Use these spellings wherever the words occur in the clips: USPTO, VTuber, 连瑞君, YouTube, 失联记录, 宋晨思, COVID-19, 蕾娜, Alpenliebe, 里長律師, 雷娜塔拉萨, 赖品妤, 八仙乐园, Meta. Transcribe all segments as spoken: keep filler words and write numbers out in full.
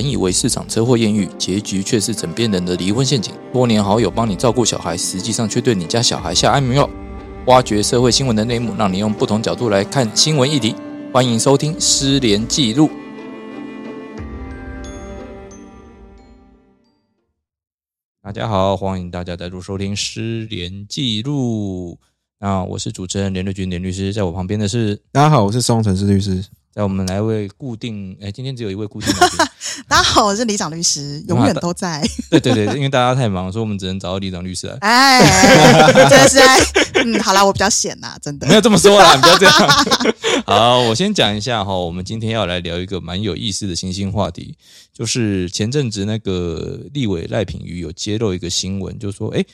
本以为市场车祸艳遇，结局却是枕边人的离婚陷阱。多年好友帮你照顾小孩，实际上却对你家小孩下安眠药。挖掘社会新闻的内幕，让你用不同角度来看新闻议题。欢迎收听失联记录。大家好，欢迎大家再度收听失联记录。那我是主持人连瑞君，连律师，在我旁边的是大家好，我是宋晨思律师。在我们来位固定，哎，今天只有一位固定来宾。大家好，我是里长律师，永远都在。对对对，因为大家太忙，所以我们只能找到里长律师来。哎，真的是哎，嗯，好啦，我比较闲呐，真的。没有这么说啦，你不要这样。好，我先讲一下哈，我们今天要来聊一个蛮有意思的新兴话题，就是前阵子那个立委赖品妤有揭露一个新闻，就说，哎，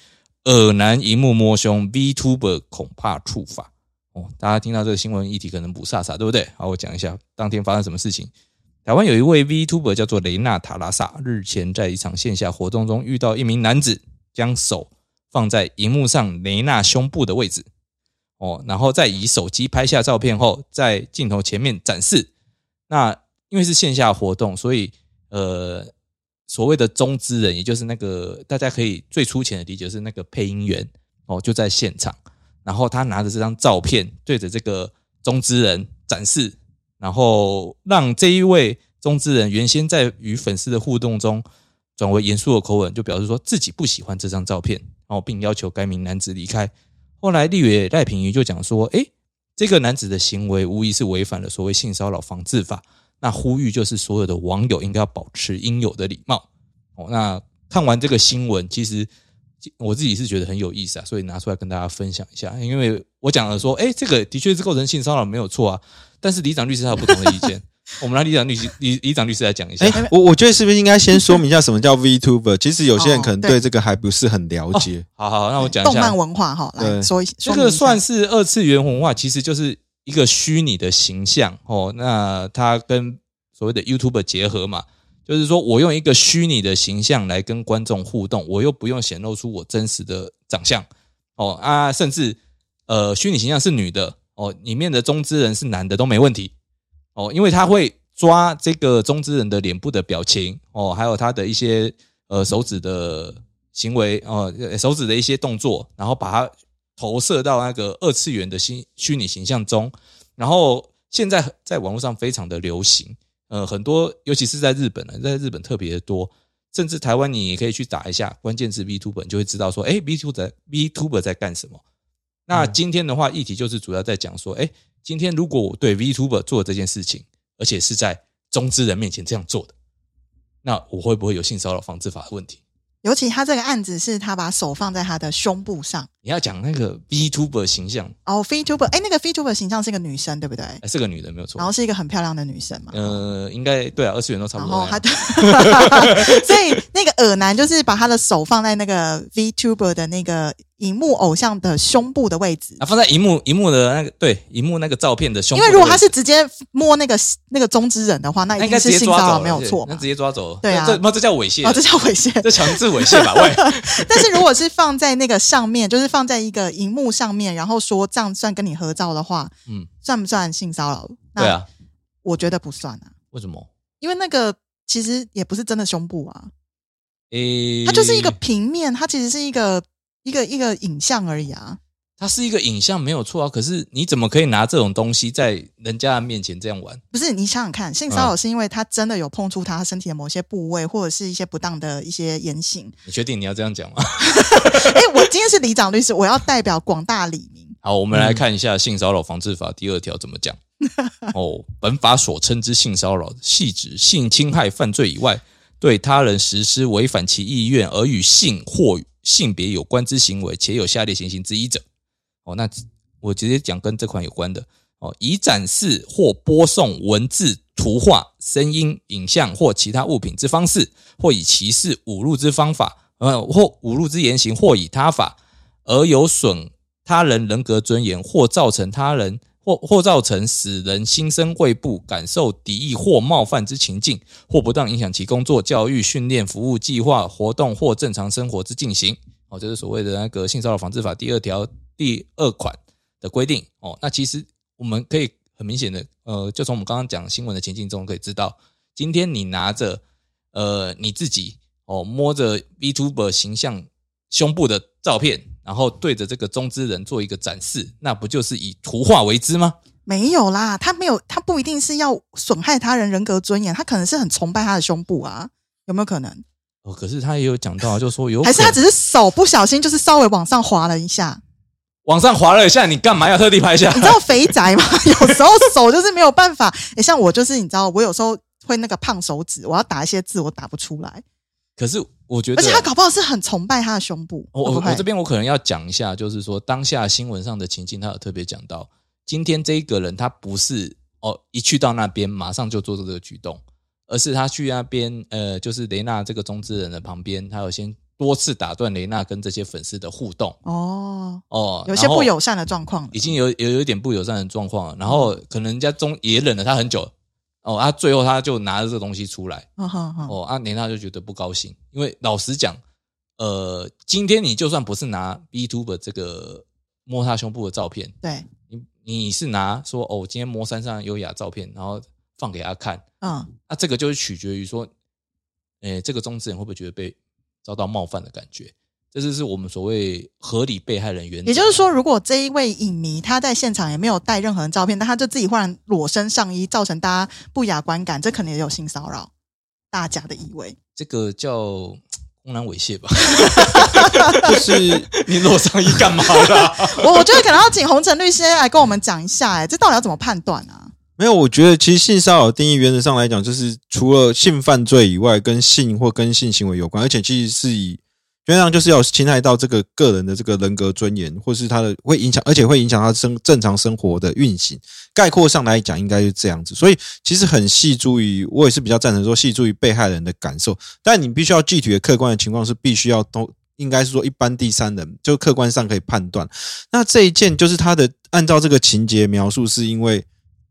耳男荧幕摸胸 ，VTuber 恐怕触法。哦，大家听到这个新闻议题可能不傻傻，对不对？好，我讲一下当天发生什么事情。台湾有一位 VTuber 叫做雷娜塔拉萨，日前在一场线下活动中遇到一名男子，将手放在荧幕上雷娜胸部的位置，哦，然后再以手机拍下照片后，在镜头前面展示。那因为是线下活动，所以呃，所谓的中之人，也就是那个大家可以最粗浅的理解是那个配音员哦，就在现场。然后他拿着这张照片对着这个中之人展示，然后让这一位中之人原先在与粉丝的互动中转为严肃的口吻，就表示说自己不喜欢这张照片，然后并要求该名男子离开。后来立委赖品妤就讲说，诶，这个男子的行为无疑是违反了所谓性骚扰防治法，那呼吁就是所有的网友应该要保持应有的礼貌。哦，那看完这个新闻，其实我自己是觉得很有意思啊，所以拿出来跟大家分享一下。因为我讲了说，哎、欸，这个的确是构成性骚扰没有错啊，但是里长律师他有不同的意见。我们来里长律师里里长律师来讲一下。欸、我我觉得是不是应该先说明一下什么叫 VTuber？ 其实有些人可能对这个还不是很了解。哦、好好，那我讲一下动漫文化哈，来说一下。这个算是二次元文化，其实就是一个虚拟的形象哦。那它跟所谓的 YouTuber 结合嘛。就是说我用一个虚拟的形象来跟观众互动，我又不用显露出我真实的长相。哦啊，甚至呃虚拟形象是女的哦，里面的中之人是男的都没问题。哦，因为他会抓这个中之人的脸部的表情哦，还有他的一些呃手指的行为哦，手指的一些动作，然后把它投射到那个二次元的虚拟形象中。然后现在在网络上非常的流行。呃，很多，尤其是在日本，在日本特别多，甚至台湾你也可以去打一下关键字 VTuber， 你就会知道说，哎 ，VTuber VTuber 在干什么。那今天的话，议题就是主要在讲说，哎，今天如果我对 VTuber 做这件事情，而且是在中之人面前这样做的，那我会不会有性骚扰防治法的问题？尤其他这个案子是他把手放在他的胸部上。你要讲那个 VTuber 形象哦 ，VTuber， 哎，那个 VTuber 形象是个女生，对不对？是个女的，没有错。然后是一个很漂亮的女生嘛。呃，应该对啊，二次元都差不多。然后他，所以那个耳男就是把他的手放在那个 VTuber 的那个荧幕偶像的胸部的位置啊，放在荧幕荧幕的那个对荧幕那个照片的胸部的位置。因为如果他是直接摸那个那个中之人的话，那一定是性骚扰没有错，那直接抓走了。对啊，这这叫猥亵，哦，这叫猥亵，这强制猥亵吧？喂，但是如果是放在那个上面，就是。放在一个荧幕上面，然后说这样算跟你合照的话，嗯，算不算性骚扰？对啊，我觉得不算啊。为什么？因为那个其实也不是真的胸部啊，诶，它就是一个平面，它其实是一个一个一个影像而已啊。它是一个影像没有错啊，可是你怎么可以拿这种东西在人家的面前这样玩？不是，你想想看，性骚扰是因为他真的有碰触他身体的某些部位，或者是一些不当的一些言行。你确定你要这样讲吗？哎、欸，我今天是里长律师，我要代表广大里民。好，我们来看一下《性骚扰防治法》第二条怎么讲。哦，本法所称之性骚扰，系指性侵害犯罪以外，对他人实施违反其意愿而与性或性别有关之行为，且有下列情形之一者。哦，那我直接讲跟这款有关的哦，以展示或播送文字、图画、声音、影像或其他物品之方式，或以歧视、侮辱之方法，呃，或侮辱之言行，或以他法而有损他人人格尊严，或造成他人或或造成使人心生畏怖、感受敌意或冒犯之情境，或不当影响其工作、教育、训练、服务计划、活动或正常生活之进行。哦，这是所谓的那个性骚扰防治法第二条。第二款的规定哦，那其实我们可以很明显的，呃，就从我们刚刚讲新闻的情境中可以知道，今天你拿着呃你自己哦摸着 VTuber 形象胸部的照片，然后对着这个中之人做一个展示，那不就是以图画为之吗？没有啦，他没有，他不一定是要损害他人人格尊严，他可能是很崇拜他的胸部啊，有没有可能？哦，可是他也有讲到，就说有可能还是他只是手不小心就是稍微往上滑了一下，往上滑了一下，你干嘛要特地拍下？你知道肥宅吗？有时候手就是没有办法，欸、像我就是你知道，我有时候会那个胖手指，我要打一些字我打不出来。可是我觉得，而且他搞不好是很崇拜他的胸部。我我我这边我可能要讲一下，就是说当下新闻上的情境，他有特别讲到。今天这一个人他不是哦，一去到那边马上就做这个举动，而是他去那边呃，就是雷娜这个中之人的旁边，他有先多次打断雷娜跟这些粉丝的互动哦哦，有些不友善的状况，已经有有有一点不友善的状况了，然后可能人家中也忍了他很久哦，他、啊、最后他就拿着这个东西出来哦哦，啊雷娜就觉得不高兴，因为老实讲，呃，今天你就算不是拿 VTuber 这个摸他胸部的照片，对。你是拿说哦，今天摸山上优雅照片，然后放给他看，嗯，那、啊、这个就是取决于说，诶，这个中之人会不会觉得被遭到冒犯的感觉？这就是我们所谓合理被害人原则。也就是说，如果这一位影迷他在现场也没有带任何人照片，但他就自己忽然裸身上衣，造成大家不雅观感，这可能也有性骚扰大家的意味。这个叫。公然猥亵吧就是你裸上衣干嘛啦我我觉得可能要请洪承律师来跟我们讲一下、欸、这到底要怎么判断啊？没有，我觉得其实性骚扰定义原则上来讲，就是除了性犯罪以外，跟性或跟性行为有关，而且其实是以原则上就是要侵害到这个个人的这个人格尊严，或是他的会影响，而且会影响他生正常生活的运行。概括上来讲，应该是这样子。所以其实很细注于，我也是比较赞成说细注于被害人的感受，但你必须要具体的客观的情况是必须要都应该是说一般第三人就客观上可以判断。那这一件就是他的按照这个情节描述，是因为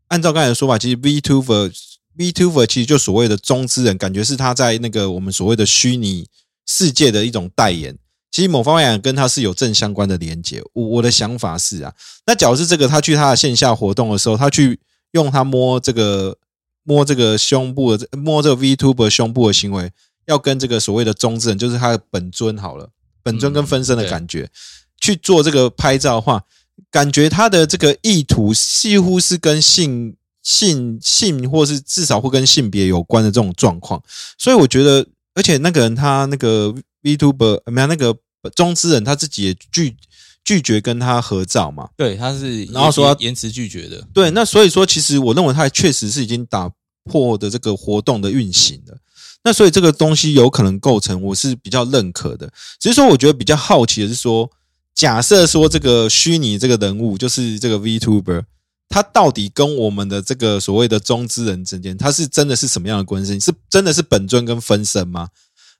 按照刚才的说法，其实 VTuber VTuber 其实就所谓的中之人，感觉是他在那个我们所谓的虚拟。世界的一种代言，其实某方面跟他是有正相关的连结。我的想法是啊，那假如是这个他去他的线下活动的时候，他去用他摸这个摸这个胸部的摸这个 VTuber 胸部的行为，要跟这个所谓的中之人，就是他的本尊好了，本尊跟分身的感觉、嗯、去做这个拍照的话，感觉他的这个意图似乎是跟性性性或是至少会跟性别有关的这种状况，所以我觉得。而且那个人他那个 VTuber 没有那个中之人他自己也拒拒绝跟他合照嘛，对，他是然后说延迟拒绝的，对，那所以说其实我认为他确实是已经打破的这个活动的运行了，那所以这个东西有可能构成，我是比较认可的。只是说我觉得比较好奇的是说，假设说这个虚拟这个人物就是这个 VTuber。他到底跟我们的这个所谓的中之人之间，他是真的是什么样的关系？是真的是本尊跟分身吗？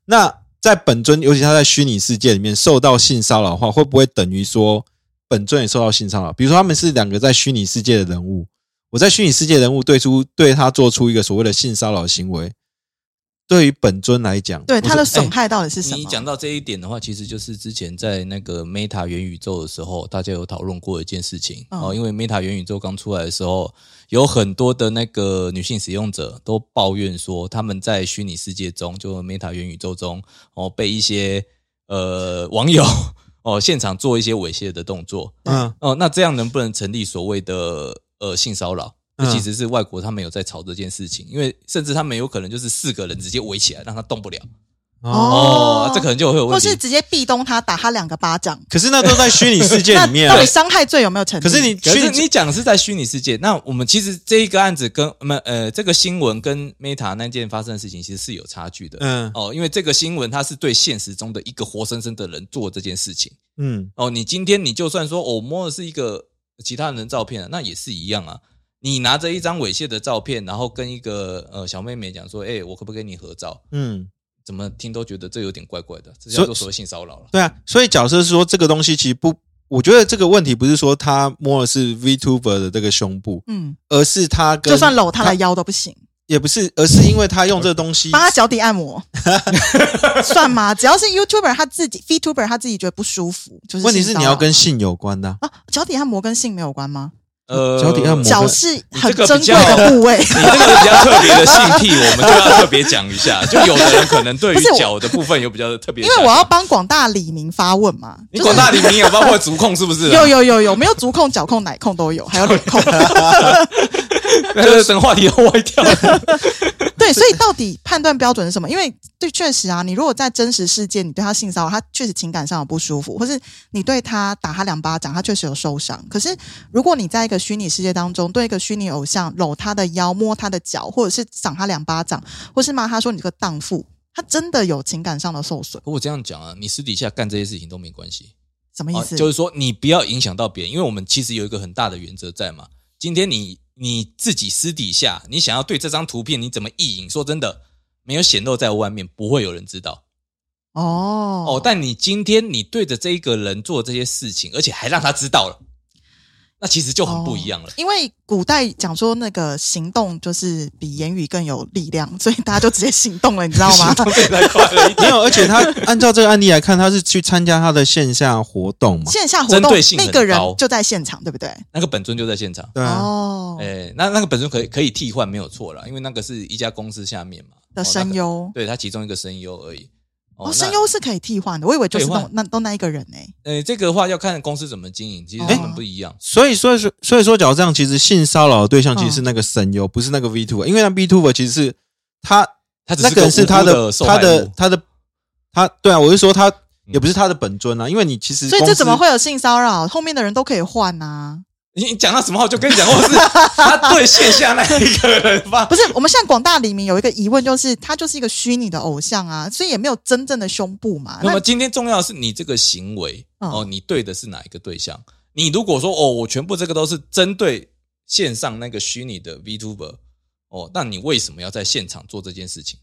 那在本尊，尤其他在虚拟世界里面受到性骚扰的话，会不会等于说本尊也受到性骚扰？比如说他们是两个在虚拟世界的人物，我在虚拟世界的人物对出对他做出一个所谓的性骚扰行为，对于本尊来讲，对他的损害到底是什么？欸、你讲到这一点的话，其实就是之前在那个 Meta 元宇宙的时候，大家有讨论过一件事情、嗯、哦。因为 Meta 元宇宙刚出来的时候，有很多的那个女性使用者都抱怨说，他们在虚拟世界中，就 Meta 元宇宙中，哦，被一些呃网友哦现场做一些猥亵的动作，嗯哦，那这样能不能成立所谓的呃性骚扰？这其实是外国他们有在吵这件事情，因为甚至他们有可能就是四个人直接围起来让他动不了。哦，哦这可能就会有问题。或是直接壁咚他打他两个巴掌。可是那都在虚拟世界里面、啊。到底伤害罪有没有成立？可是你可是你讲是在虚拟世界，那我们其实这一个案子跟呃这个新闻跟 Meta 那件发生的事情其实是有差距的。嗯哦，因为这个新闻它是对现实中的一个活生生的人做这件事情。嗯哦，你今天你就算说我、哦、摸的是一个其他人的照片、啊，那也是一样啊。你拿着一张猥亵的照片，然后跟一个呃小妹妹讲说：“哎、欸，我可不可以跟你合照？”嗯，怎么听都觉得这有点怪怪的，这叫做所谓性骚扰了。对啊，所以假设说这个东西其实不，我觉得这个问题不是说他摸的是 VTuber 的这个胸部，嗯，而是他跟就算搂他的腰都不行，也不是，而是因为他用这个东西帮他脚底按摩，算吗？只要是 YouTuber 他自己 ，VTuber 他自己觉得不舒服，就是性骚扰。问题是你要跟性有关的啊，脚底按摩跟性没有关吗？呃，脚底按摩，脚是很珍贵的部位。你这个比较特别的性癖，我们就要特别讲一下。就有的人可能对于脚的部分有比较特别，因为我要帮广大李明发问嘛。你广大李明有包括足控是不是、啊？有有有有，没有足控、脚控、奶控都有，还有脸控。整个话题都歪掉了。对，所以到底判断标准是什么？因为对，确实啊，你如果在真实世界，你对他性骚扰，他确实情感上有不舒服，或是你对他打他两巴掌，他确实有受伤。可是如果你在一个虚拟世界当中，对一个虚拟偶像搂他的腰、摸他的脚，或者是赏他两巴掌，或是骂他说你这个荡妇，他真的有情感上的受损。可我这样讲啊，你私底下干这些事情都没关系，什么意思、啊？就是说你不要影响到别人，因为我们其实有一个很大的原则在嘛。今天你。你自己私底下你想要对这张图片你怎么意淫，说真的没有显露在外面不会有人知道哦、oh. 哦，但你今天你对着这一个人做这些事情而且还让他知道了，那其实就很不一样了、oh. 因为古代讲说那个行动就是比言语更有力量，所以大家就直接行动了你知道吗？行动也太快了一点。没有，而且他按照这个案例来看，他是去参加他的线下活动嘛，线下活动针对性很高，那个人就在现场对不对？那个本尊就在现场，对哦、啊 oh. 欸，那那个本尊可以可以替换没有错啦，因为那个是一家公司下面嘛的声优、哦那個、对，他其中一个声优而已哦，声优是可以替换的，我以为就是那那都那一个人呢、欸。呃，这个话要看公司怎么经营，其实他们不一样。欸、所以说，所以说，假如这样，其实性骚扰的对象其实是那个声优、嗯，不是那个 VTuber， 因为那 VTuber 其实是他，他只是那个人是他的，他的，他的，他对啊，我是说他也不是他的本尊啊，因为你其实所以这怎么会有性骚扰？后面的人都可以换啊。你讲到什么话我就跟你讲，或是他对线下那一个人吧。不是，我们现在广大黎明有一个疑问，就是他就是一个虚拟的偶像啊，所以也没有真正的胸部嘛。那么今天重要的是你这个行为、嗯、哦，你对的是哪一个对象？你如果说哦，我全部这个都是针对线上那个虚拟的 VTuber 哦，那你为什么要在现场做这件事情？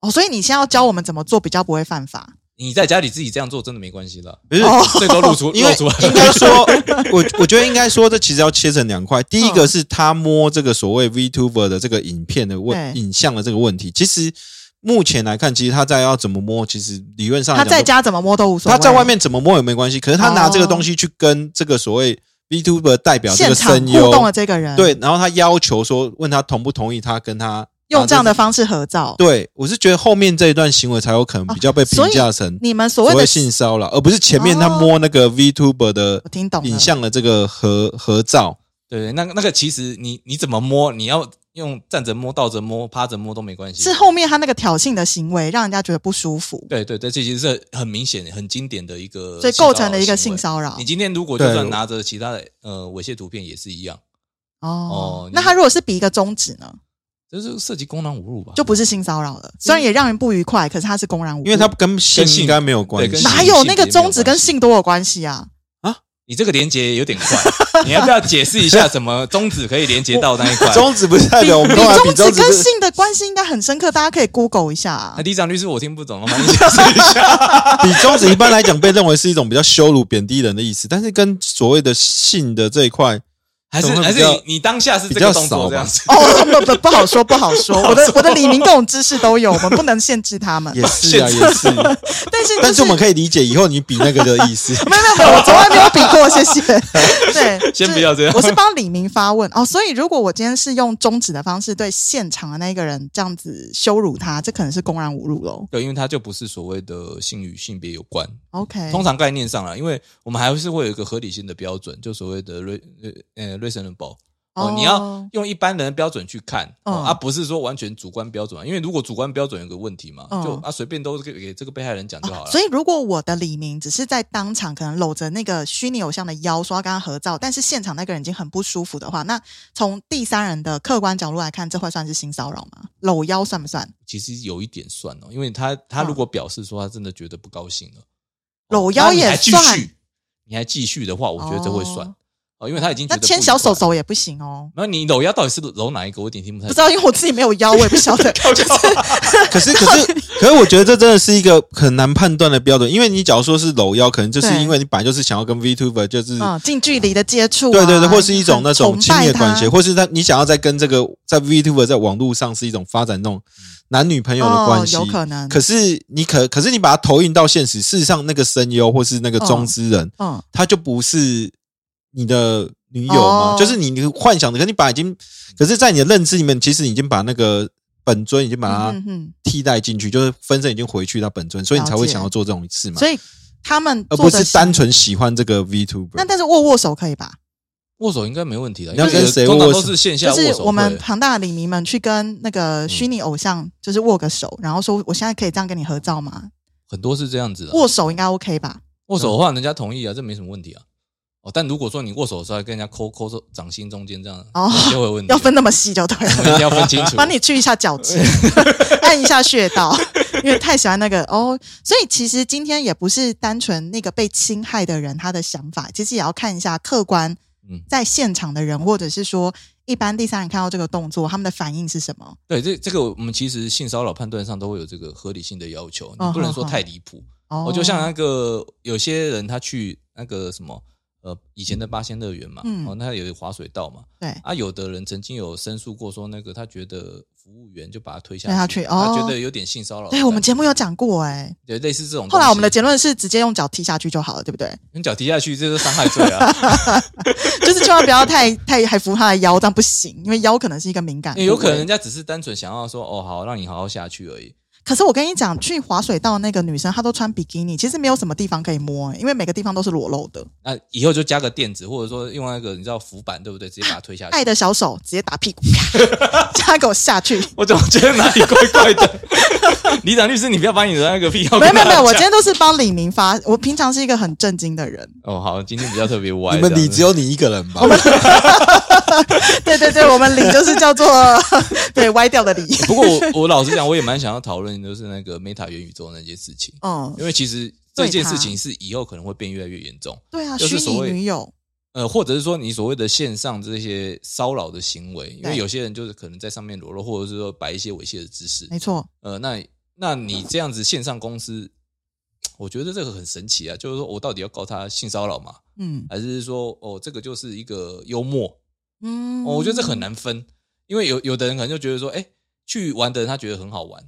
哦，所以你现在要教我们怎么做比较不会犯法。你在家里自己这样做真的没关系啦，不是最多露出露出来。应该说，我我觉得应该说，这其实要切成两块。第一个是他摸这个所谓 VTuber 的这个影片的问影像的这个问题，其实目前来看，其实他在要怎么摸，其实理论上他在家怎么摸都无所谓，他在外面怎么摸也没关系。可是他拿这个东西去跟这个所谓 VTuber 代表这个声优互动的这个人，对，然后他要求说，问他同不同意他跟他。用这样的方式合照，对，我是觉得后面这一段行为才有可能比较被评价成你们所谓的性骚扰，而不是前面他摸那个 VTuber 的影像的这个合合照。对，那那个其实你你怎么摸，你要用站着摸、倒着摸、趴着摸都没关系。是后面他那个挑衅的行为让人家觉得不舒服。对对对，这其实是很明显、很经典的一个，所以构成了一个性骚扰。你今天如果就算拿着其他的呃猥亵图片也是一样。哦，那他如果是比一个中指呢？就是涉及公然侮辱吧，就不是性骚扰了。虽然也让人不愉快，可是它是公然侮辱，因为它跟性应该没有关系。哪有那个宗旨跟性都有关系啊？啊，你这个连结有点快，你要不要解释一下怎么宗旨可以连结到那一块？宗旨不是代表我们都还比宗旨跟性的关系应该很深刻，大家可以 Google 一下、啊。那李长律师我听不懂，麻烦你解释一下。比宗旨一般来讲被认为是一种比较羞辱、贬低人的意思，但是跟所谓的性的这一块。还是还是你你当下是这个动作这样子哦，不不不好说不好说，我的我的李明各种知识都有，我们不能限制他们。也是啊也是，但是但是我们可以理解以后你比那个的意思。没有没有，我从来没有比过，谢谢。对，先不要这样。我是帮李明发问哦，所以如果我今天是用中指的方式对现场的那个人这样子羞辱他，这可能是公然侮辱喽。对，因为他就不是所谓的性与性别有关。OK， 通常概念上啦，因为我们还是会有一个合理性的标准，就所谓的呃。reasonable 哦， oh, 你要用一般人的标准去看， oh. 啊，不是说完全主观标准，因为如果主观标准有个问题嘛， oh. 就啊随便都给这个被害人讲就好了。Oh, 所以如果我的李明只是在当场可能搂着那个虚拟偶像的腰，说要跟他合照，但是现场那个人已经很不舒服的话，那从第三人的客观角度来看，这会算是性骚扰吗？搂腰算不算？其实有一点算哦，因为他他如果表示说他真的觉得不高兴了，搂腰也算，你还继续的话，我觉得这会算。Oh.哦，因为他已经觉得那牵小手手也不行哦。那你搂腰到底是搂哪一个？我有点听不太不知道，因为我自己没有腰，我也不晓得。就是、可是可是可是，我觉得这真的是一个很难判断的标准，因为你假如说是搂腰，可能就是因为你本来就是想要跟 VTuber 就是、嗯、近距离的接触、啊，对对对，或是一种那种亲密的关系，或是他你想要在跟这个在 VTuber 在网络上是一种发展那种男女朋友的关系、哦，有可能。可是你可可是你把它投影到现实，事实上那个声优或是那个中之人，嗯，嗯他就不是。你的女友嘛，哦，就是你幻想的，可是你把已经，可是在你的认知里面，其实你已经把那个本尊已经把它替代进去，嗯，就是分身已经回去到本尊，所以你才会想要做这种事嘛。所以他们做的而不是单纯喜欢这个 VTuber。那但是握握手可以吧？握手应该没问题的，你要跟谁握手？都是线下握手，就是我们庞大的里迷们去跟那个虚拟偶像就是握个手，嗯，然后说我现在可以这样跟你合照吗？很多是这样子的，啊，握手应该 OK 吧？握手的话，人家同意啊，这没什么问题啊。哦，但如果说你握手的时候跟人家抠抠掌心中间这样，哦，就会有问题。要分那么细就对了，一定要分清楚。帮你去一下脚趾，按一下穴道，因为太喜欢那个哦。所以其实今天也不是单纯那个被侵害的人他的想法，其实也要看一下客观，嗯，在现场的人，或者是说一般第三人看到这个动作，他们的反应是什么？对，这这个我们其实性骚扰判断上都会有这个合理性的要求，你不能说太离谱。哦， 哦，就像那个有些人他去那个什么。呃，以前的八仙乐园嘛，嗯，哦，那有滑水道嘛，对啊，有的人曾经有申诉过，说那个他觉得服务员就把他推下去，下去哦，他觉得有点性骚扰。对，我们节目有讲过哎，欸，类似这种。后来我们的结论是直接用脚踢下去就好了，对不对？用脚踢下去这是伤害罪啊，就是千万不要太太还扶他的腰，这样不行，因为腰可能是一个敏感，有可能人家只是单纯想要说哦好，让你好好下去而已。可是我跟你讲，去滑水道那个女生她都穿比基尼，其实没有什么地方可以摸，欸，因为每个地方都是裸露的。那，啊，以后就加个垫子，或者说用那个你知道浮板对不对？直接把它推下去。爱的小手直接打屁股，加给我下去。我总觉得哪里怪怪的。李长律师，你不要把你的那个屁股。没有没有没有，我今天都是帮李明发。我平常是一个很正经的人。哦，好，今天比较特别歪。你们李只有你一个人吧？我们对对对，我们李就是叫做对歪掉的李。不过我我老实讲，我也蛮想要讨论。就是那个 Meta 元宇宙那件事情，嗯，因为其实这件事情是以后可能会变越来越严重。对啊，就是所谓女友，呃，或者是说你所谓的线上这些骚扰的行为，因为有些人就是可能在上面裸露，或者是说摆一些猥亵的姿势。没错，呃，那那你这样子线上公司，我觉得这个很神奇啊，就是说我到底要告他性骚扰嘛，嗯，还是说哦这个就是一个幽默，嗯，哦，我觉得这很难分，因为有有的人可能就觉得说，哎，去玩的人他觉得很好玩。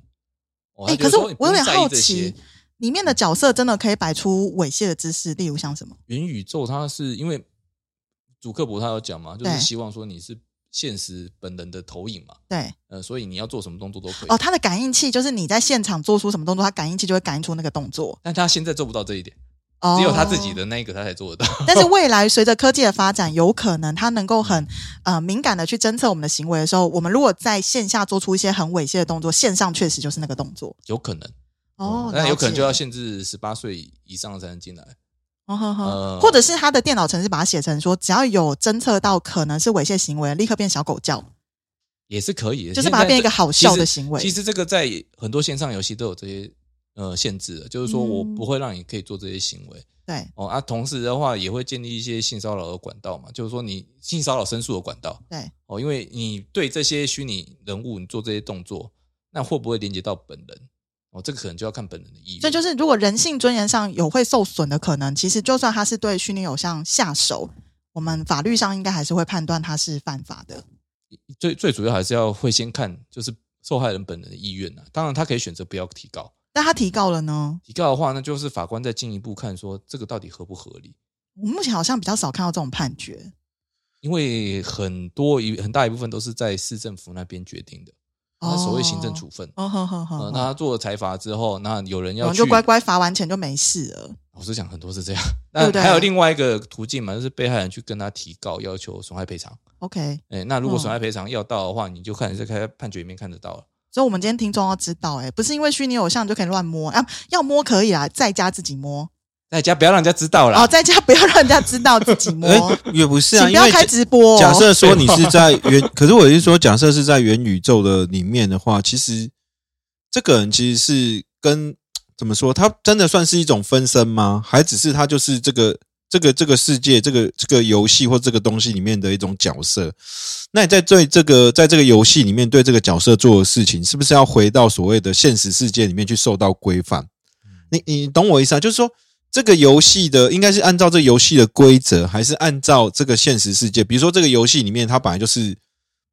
哎，欸，可是我有点好奇，里面的角色真的可以摆出猥亵的姿势，例如像什么？元宇宙它是因为祖克伯他有讲嘛，就是希望说你是现实本人的投影嘛，对，呃，所以你要做什么动作都可以。哦，他的感应器就是你在现场做出什么动作，他感应器就会感应出那个动作。但他现在做不到这一点，只有他自己的那个他才做得到。哦，但是未来随着科技的发展，有可能他能够很呃敏感的去侦测我们的行为的时候，我们如果在线下做出一些很猥亵的动作，线上确实就是那个动作。有可能哦，那，嗯，有可能就要限制十八岁以上才能进来。哦呵呵，呃，或者是他的电脑程式把它写成说，只要有侦测到可能是猥亵行为，立刻变小狗叫。也是可以的，就是把它变一个好笑的行为。其实，其实这个在很多线上游戏都有这些呃限制的，就是说我不会让你可以做这些行为。嗯，对。哦啊，同时的话也会建立一些性骚扰的管道嘛，就是说你性骚扰申诉的管道。对。哦，因为你对这些虚拟人物你做这些动作，那会不会连接到本人？哦，这个可能就要看本人的意愿。所以就是如果人性尊严上有会受损的可能，其实就算他是对虚拟偶像下手，我们法律上应该还是会判断他是犯法的。最最主要还是要会先看就是受害人本人的意愿啊，当然他可以选择不要提告，但他提告了呢？提告的话，那就是法官再进一步看说这个到底合不合理。我目前好像比较少看到这种判决，因为很多很大一部分都是在市政府那边决定的。那所谓行政处分，哦哦哦哦呃、那他做了裁罚之后，那有人要去，我就乖乖罚完钱就没事了。我是讲很多是这样，那还有另外一个途径嘛，就是被害人去跟他提告，要求损害赔偿。OK，欸，那如果损害赔偿要到的话，嗯，你就看你在判决里面看得到了。所以我们今天听众要知道，欸，不是因为虚拟偶像就可以乱摸啊，要摸可以啦，在家自己摸。在家不要让人家知道啦，哦，在家不要让人家知道自己摸，欸，也不是啊，请不要开直播，哦。假设说你是在元，可是我是说，假设是在元宇宙的里面的话，其实这个人其实是跟怎么说，他真的算是一种分身吗？还只是他就是这个这个这个世界这个这个游戏或这个东西里面的一种角色？那你在对这个在这个游戏里面对这个角色做的事情，是不是要回到所谓的现实世界里面去受到规范？你你懂我意思啊？就是说。这个游戏的应该是按照这个游戏的规则，还是按照这个现实世界？比如说这个游戏里面，它本来就是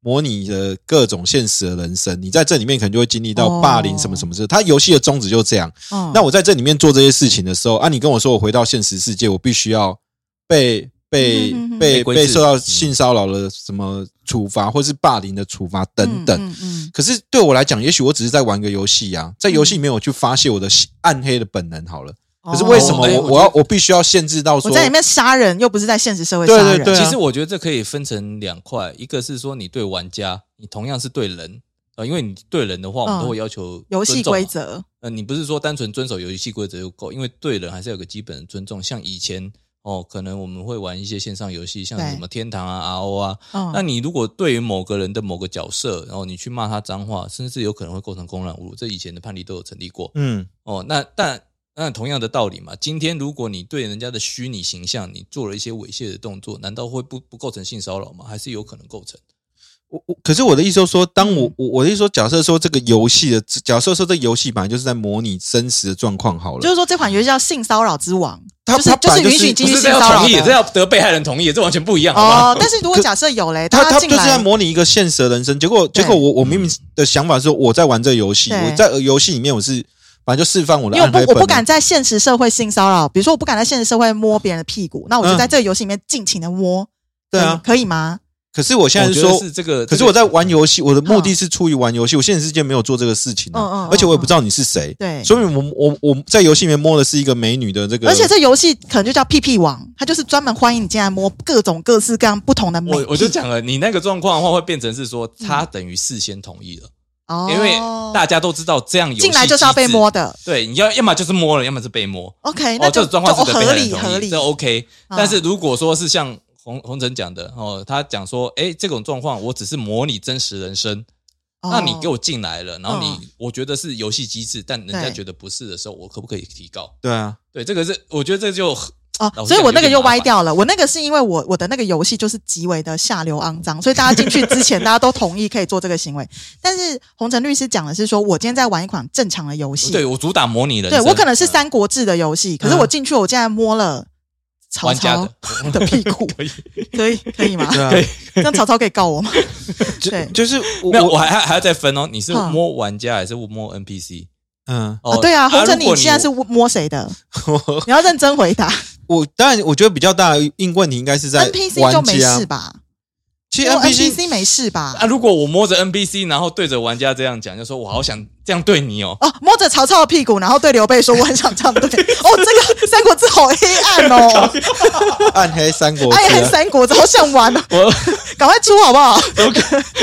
模拟的各种现实的人生，你在这里面可能就会经历到霸凌什么什么事。它游戏的宗旨就这样。那我在这里面做这些事情的时候啊，你跟我说我回到现实世界，我必须要被被、嗯、被 被, 被受到性骚扰的什么处罚，或是霸凌的处罚等等、嗯嗯嗯、可是对我来讲，也许我只是在玩个游戏啊，在游戏里面我去发泄我的暗黑的本能好了。可是为什么我、哦、我, 我要我必须要限制到说我在里面杀人，又不是在现实社会杀人？对对对、啊。其实我觉得这可以分成两块，一个是说你对玩家，你同样是对人，呃，因为你对人的话，我们都会要求游戏规则。呃，你不是说单纯遵守游戏规则就够，因为对人还是有个基本的尊重。像以前哦，可能我们会玩一些线上游戏，像什么天堂啊、R O 啊、嗯，那你如果对于某个人的某个角色，然后你去骂他脏话，甚至有可能会构成公然侮辱，这以前的判例都有成立过。嗯，哦，那但。那同样的道理嘛，今天如果你对人家的虚拟形象你做了一些猥亵的动作，难道会不不构成性骚扰吗？还是有可能构成。我我可是我的意思说，当我我我的意思说，假设说这个游戏的假设说这个游戏本来就是在模拟真实的状况好了，就是说这款游戏叫性骚扰之王，它就是就是允许继续性骚扰，不是这要同意，这要得被害人同意，这完全不一样，好吗？哦，但是如果假设有嘞，他他就是在模拟一个现实的人生，结果结果我我明明的想法是我在玩这个游戏，我在游戏里面我是。反正就释放我的暗黑本能，因为我不我不敢在现实社会性骚扰，比如说我不敢在现实社会摸别人的屁股，那我就在这个游戏里面尽情的摸，对、嗯、啊，可以吗？可是我现在是说，是这个，可是我在玩游戏，我的目的是出于玩游戏，我现实世界没有做这个事情、啊，嗯 嗯, 嗯，而且我也不知道你是谁，对，所以我我我在游戏里面摸的是一个美女的这个，而且这游戏可能就叫屁屁王，它就是专门欢迎你进来摸各种各式各样不同的美。我我就讲了，你那个状况的话，会变成是说，它等于事先同意了。嗯哦，因为大家都知道这样游戏进来就是要被摸的，对，你要要么就是摸了，要么是被摸。OK， 那就、哦、这种状况是合理合理，这 OK、啊。但是如果说是像洪洪晨讲的哦，他讲说，哎，这种状况我只是模拟真实人生，哦、那你给我进来了，然后你、嗯、我觉得是游戏机制，但人家觉得不是的时候，我可不可以提告？对啊，对，这个是我觉得这就。哦，所以我那个就歪掉了。我那个是因为我我的那个游戏就是极为的下流肮脏，所以大家进去之前大家都同意可以做这个行为。但是洪晨律师讲的是说，我今天在玩一款正常的游戏，对我主打模拟人生，对我可能是三国志的游戏、嗯，可是我进去我竟然摸了曹操的屁股，可以可以可以吗？可以，那曹操可以告我吗？对，就是我没有，我还还要再分哦，你是摸玩家还是摸 N P C？ 嗯，哦、啊对啊，洪晨、啊、你现在是摸谁的？你要认真回答。我当然，我觉得比较大的硬问题应该是在 N P C 就没事吧？其实 N P C 没事吧？啊，如果我摸着 N P C， 然后对着玩家这样讲，就说我好想这样对你哦。哦，摸着曹操的屁股，然后对刘备说我很想这样对。哦，这个《三国志》好黑暗哦，暗黑三国志、啊，暗黑三国志好想玩哦，赶快出好不好？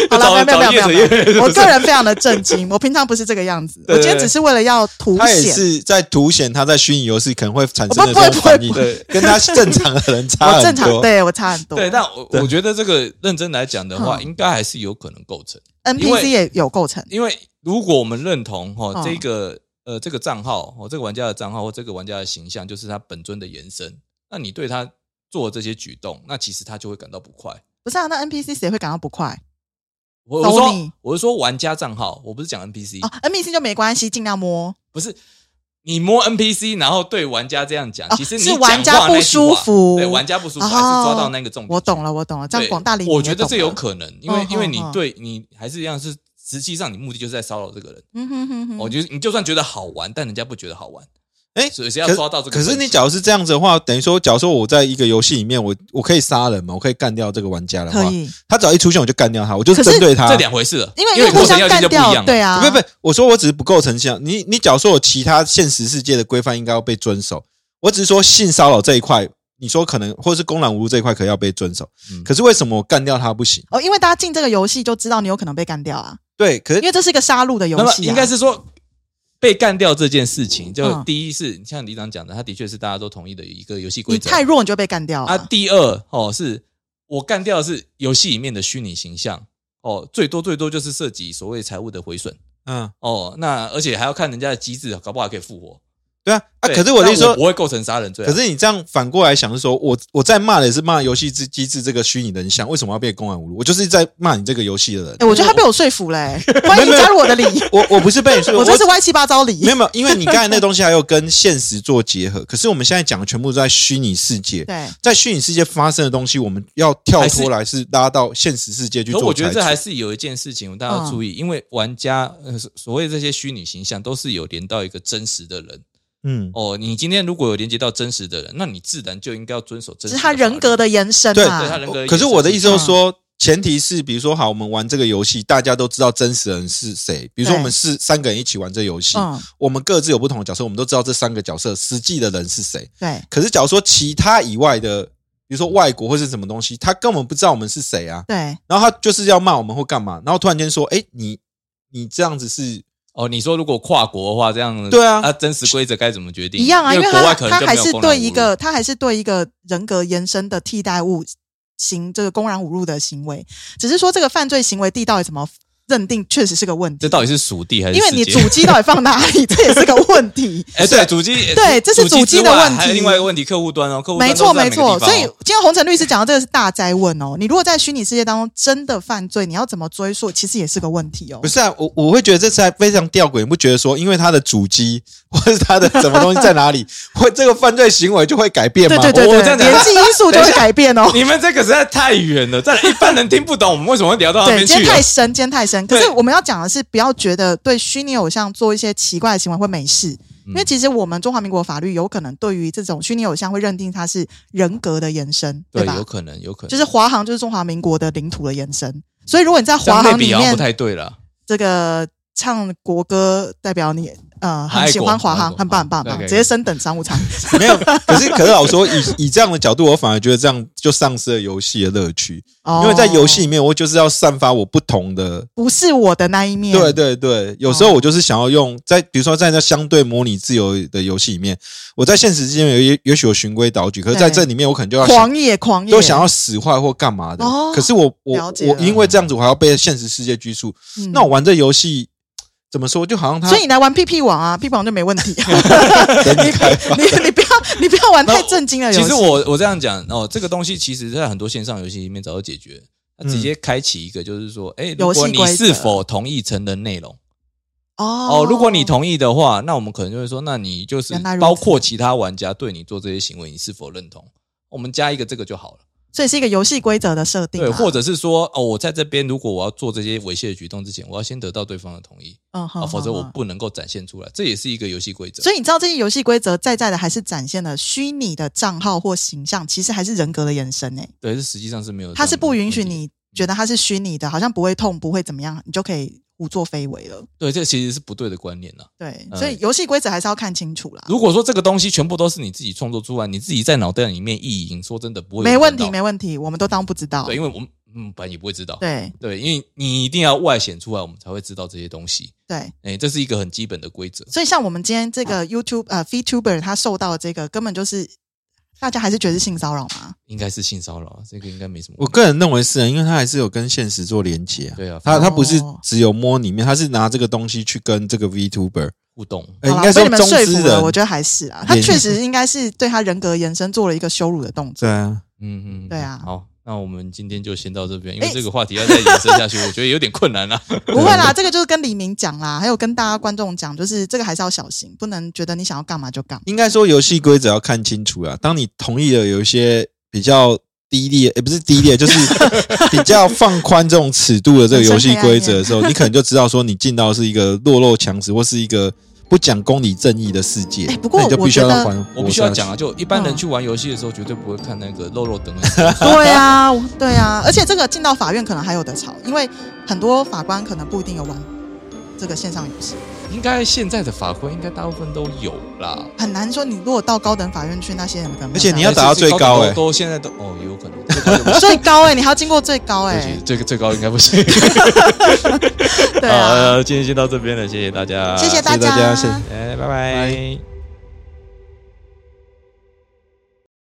好了，没有没有没有没有，没有我个人非常的震惊，我平常不是这个样子，我今天只是为了要凸显。他也是在凸显他在虚拟游戏可能会产生的这种反应，跟他正常的人差很多。我正常，对我差很多。对，但我我觉得这个认真来讲的话，嗯、应该还是有可能构成 N P C 也有构成，因为。如果我们认同齁、哦、这个呃这个账号齁、哦、这个玩家的账号或这个玩家的形象就是他本尊的延伸，那你对他做这些举动，那其实他就会感到不快。不是啊，那 N P C 谁会感到不快？我我说我是说玩家账号，我不是讲 N P C。哦 ,N P C 就没关系，尽量摸。不是你摸 N P C 然后对玩家这样讲、哦、其实你讲话那句话是玩家不舒服。对，玩家不舒服、哦、还是抓到那个重点。我懂了我懂了，这样广大理解。我觉得这有可能，因为、哦、因为你对你还是一样是实际上，你目的就是在骚扰这个人。嗯哼哼哼，我觉得你就算觉得好玩，但人家不觉得好玩。哎、欸，所以是要抓到这个。可是你假如是这样子的话，等于说，假如说我在一个游戏里面，我我可以杀人嘛，我可以干掉这个玩家的话，他只要一出现我就干掉他，我就针对他，这两回事了。因为因为互相干掉，对啊，不不，我说我只是不构成像你你假如说我其他现实世界的规范应该要被遵守，我只是说性骚扰这一块。你说可能，或者是公然侮辱这一块，可要被遵守、嗯。可是为什么我干掉他不行？哦，因为大家进这个游戏就知道你有可能被干掉啊。对，可是因为这是一个杀戮的游戏、啊，那么应该是说被干掉这件事情，就第一是、嗯、像李长讲的，他的确是大家都同意的一个游戏规则。你太弱你就被干掉了。啊，第二哦，是我干掉的是游戏里面的虚拟形象哦，最多最多就是涉及所谓财务的毁损。嗯哦，那而且还要看人家的机制，搞不好还可以复活。对啊，啊，可是我的意思说，我不会构成杀人罪、啊。可是你这样反过来想，是说我我在骂的也是骂游戏机制这个虚拟人像，为什么要被公然侮辱？我就是在骂你这个游戏的人。欸、我觉得他被我说服嘞、欸，欢迎加入我的理。我我不是被你说服，我这是歪七八糟理。没有没有，因为你刚才那东西还有跟现实做结合，可是我们现在讲的全部都在虚拟世界。对，在虚拟世界发生的东西，我们要跳脱来是拉到现实世界去做裁决。我觉得这还是有一件事情大家要注意，嗯、因为玩家、呃、所谓这些虚拟形象都是有连到一个真实的人。嗯，哦，你今天如果有连接到真实的人，那你自然就应该要遵守真实的，是他人格的延伸嘛。对，对他人格的延伸。可是我的意思就是说，嗯，前提是比如说好，我们玩这个游戏大家都知道真实人是谁，比如说我们是三个人一起玩这游戏，嗯，我们各自有不同的角色，我们都知道这三个角色实际的人是谁。对，可是假如说其他以外的比如说外国或是什么东西，他根本不知道我们是谁啊。对，然后他就是要骂我们或干嘛，然后突然间说诶，你你这样子是哦，你说如果跨国的话，这样对啊，啊真实规则该怎么决定？一样啊，因为国外可能就没有公然侮辱，他还是对一个他还是对一个人格延伸的替代物行这个公然侮辱的行为，只是说这个犯罪行为地到底怎么认定，确实是个问题。这到底是属地还是世界？因为你主机到底放哪里，这也是个问题。哎、欸，对，主机对，这是主机的问题。还有另外一个问题，客户端哦，客户端没错没错。所以今天洪城律师讲到这个是大哉问哦，你如果在虚拟世界当中真的犯罪，你要怎么追溯，其实也是个问题哦。不是啊，我我会觉得这是非常吊诡，你不觉得说，因为他的主机或是他的什么东西在哪里，会这个犯罪行为就会改变吗？对对对对，年纪因素就会改变哦。你们这个实在太远了，在一般人听不懂，我们为什么会聊到那边去？今天太深，今天太深。可是我们要讲的是，不要觉得对虚拟偶像做一些奇怪的行为会没事，因为其实我们中华民国法律有可能对于这种虚拟偶像会认定它是人格的延伸， 对, 对吧？有可能，有可能，就是华航就是中华民国的领土的延伸，所以如果你在华航里面不太对了，这个唱国歌代表你呃很喜欢华航，很棒很棒，直接升等商务舱。没有，可是可是老实说，以以这样的角度，我反而觉得这样就丧失了游戏的乐趣，哦，因为在游戏里面，我就是要散发我不同的，不是我的那一面。对对对，有时候我就是想要用在比如说在那相对模拟自由的游戏里面，我在现实之间有也许有循规蹈矩，可是在这里面我可能就要狂野狂野，都想要使坏或干嘛的。哦，可是我我我因为这样子，我还要被现实世界拘束。嗯，那我玩这游戏。怎么说？就好像他，所以你来玩屁屁网啊，屁屁网就没问题，啊你你。你不要，你不要玩太震惊的游戏。其实我我这样讲哦，这个东西其实在很多线上游戏里面早就解决，它直接开启一个，就是说，哎，嗯，如果你是否同意成人内容？哦，如果你同意的话，那我们可能就会说，那你就是包括其他玩家对你做这些行为，你是否认同？我们加一个这个就好了。所以是一个游戏规则的设定，啊，对，或者是说，哦，我在这边，如果我要做这些猥亵的举动之前，我要先得到对方的同意，嗯，哦，否则我不能够展现出来，这也是一个游戏规则。所以你知道，这些游戏规则在在的还是展现了虚拟的账号或形象，其实还是人格的延伸诶，欸。对，是实际上是没有，它是不允许你觉得它是虚拟的，好像不会痛，不会怎么样，你就可以胡作非为了。对，这其实是不对的观念啦。对，所以游戏规则还是要看清楚啦。嗯，如果说这个东西全部都是你自己创作出来，你自己在脑袋里面意淫，说真的不会有人看到。没问题，没问题，我们都当不知道。对，因为我们嗯，本来也不会知道。对对，因为你一定要外显出来，我们才会知道这些东西。对，哎，这是一个很基本的规则。所以像我们今天这个 YouTube 呃 VTuber 他受到的这个，根本就是大家还是觉得是性骚扰吗？应该是性骚扰，这个应该没什么问题。我个人认为是，因为他还是有跟现实做连结啊。对啊，他他不是只有摸里面，他是拿这个东西去跟这个 VTuber 互动。欸，应该是中资人，我觉得还是啊，他确实应该是对他人格延伸做了一个羞辱的动作。对啊，嗯嗯，对啊。好，那我们今天就先到这边，因为这个话题要再延伸下去，我觉得有点困难啦。不会啦，这个就是跟李明讲啦，还有跟大家观众讲，就是这个还是要小心，不能觉得你想要干嘛就干嘛。应该说游戏规则要看清楚啦，当你同意了有一些比较低劣，也、欸、不是低劣，就是比较放宽这种尺度的这个游戏规则的时候，你可能就知道说你进到是一个弱肉强食或是一个不讲公理正义的世界，欸，不过我就必须要让还我必须要讲啊，就一般人去玩游戏的时候，绝对不会看那个肉肉等等。对啊，对啊，而且这个进到法院可能还有得吵，因为很多法官可能不一定有玩这个线上游戏。应该现在的法官应该大部分都有啦，很难说你如果到高等法院去，那些人可能而且你要打到最高哎，欸，都现在都哦有可能最高哎，欸，你还要经过最高哎，欸，这个最高应该不行。对啊，好，今天先到这边了，谢谢大家，谢谢大家，谢谢大家，谢谢，拜拜。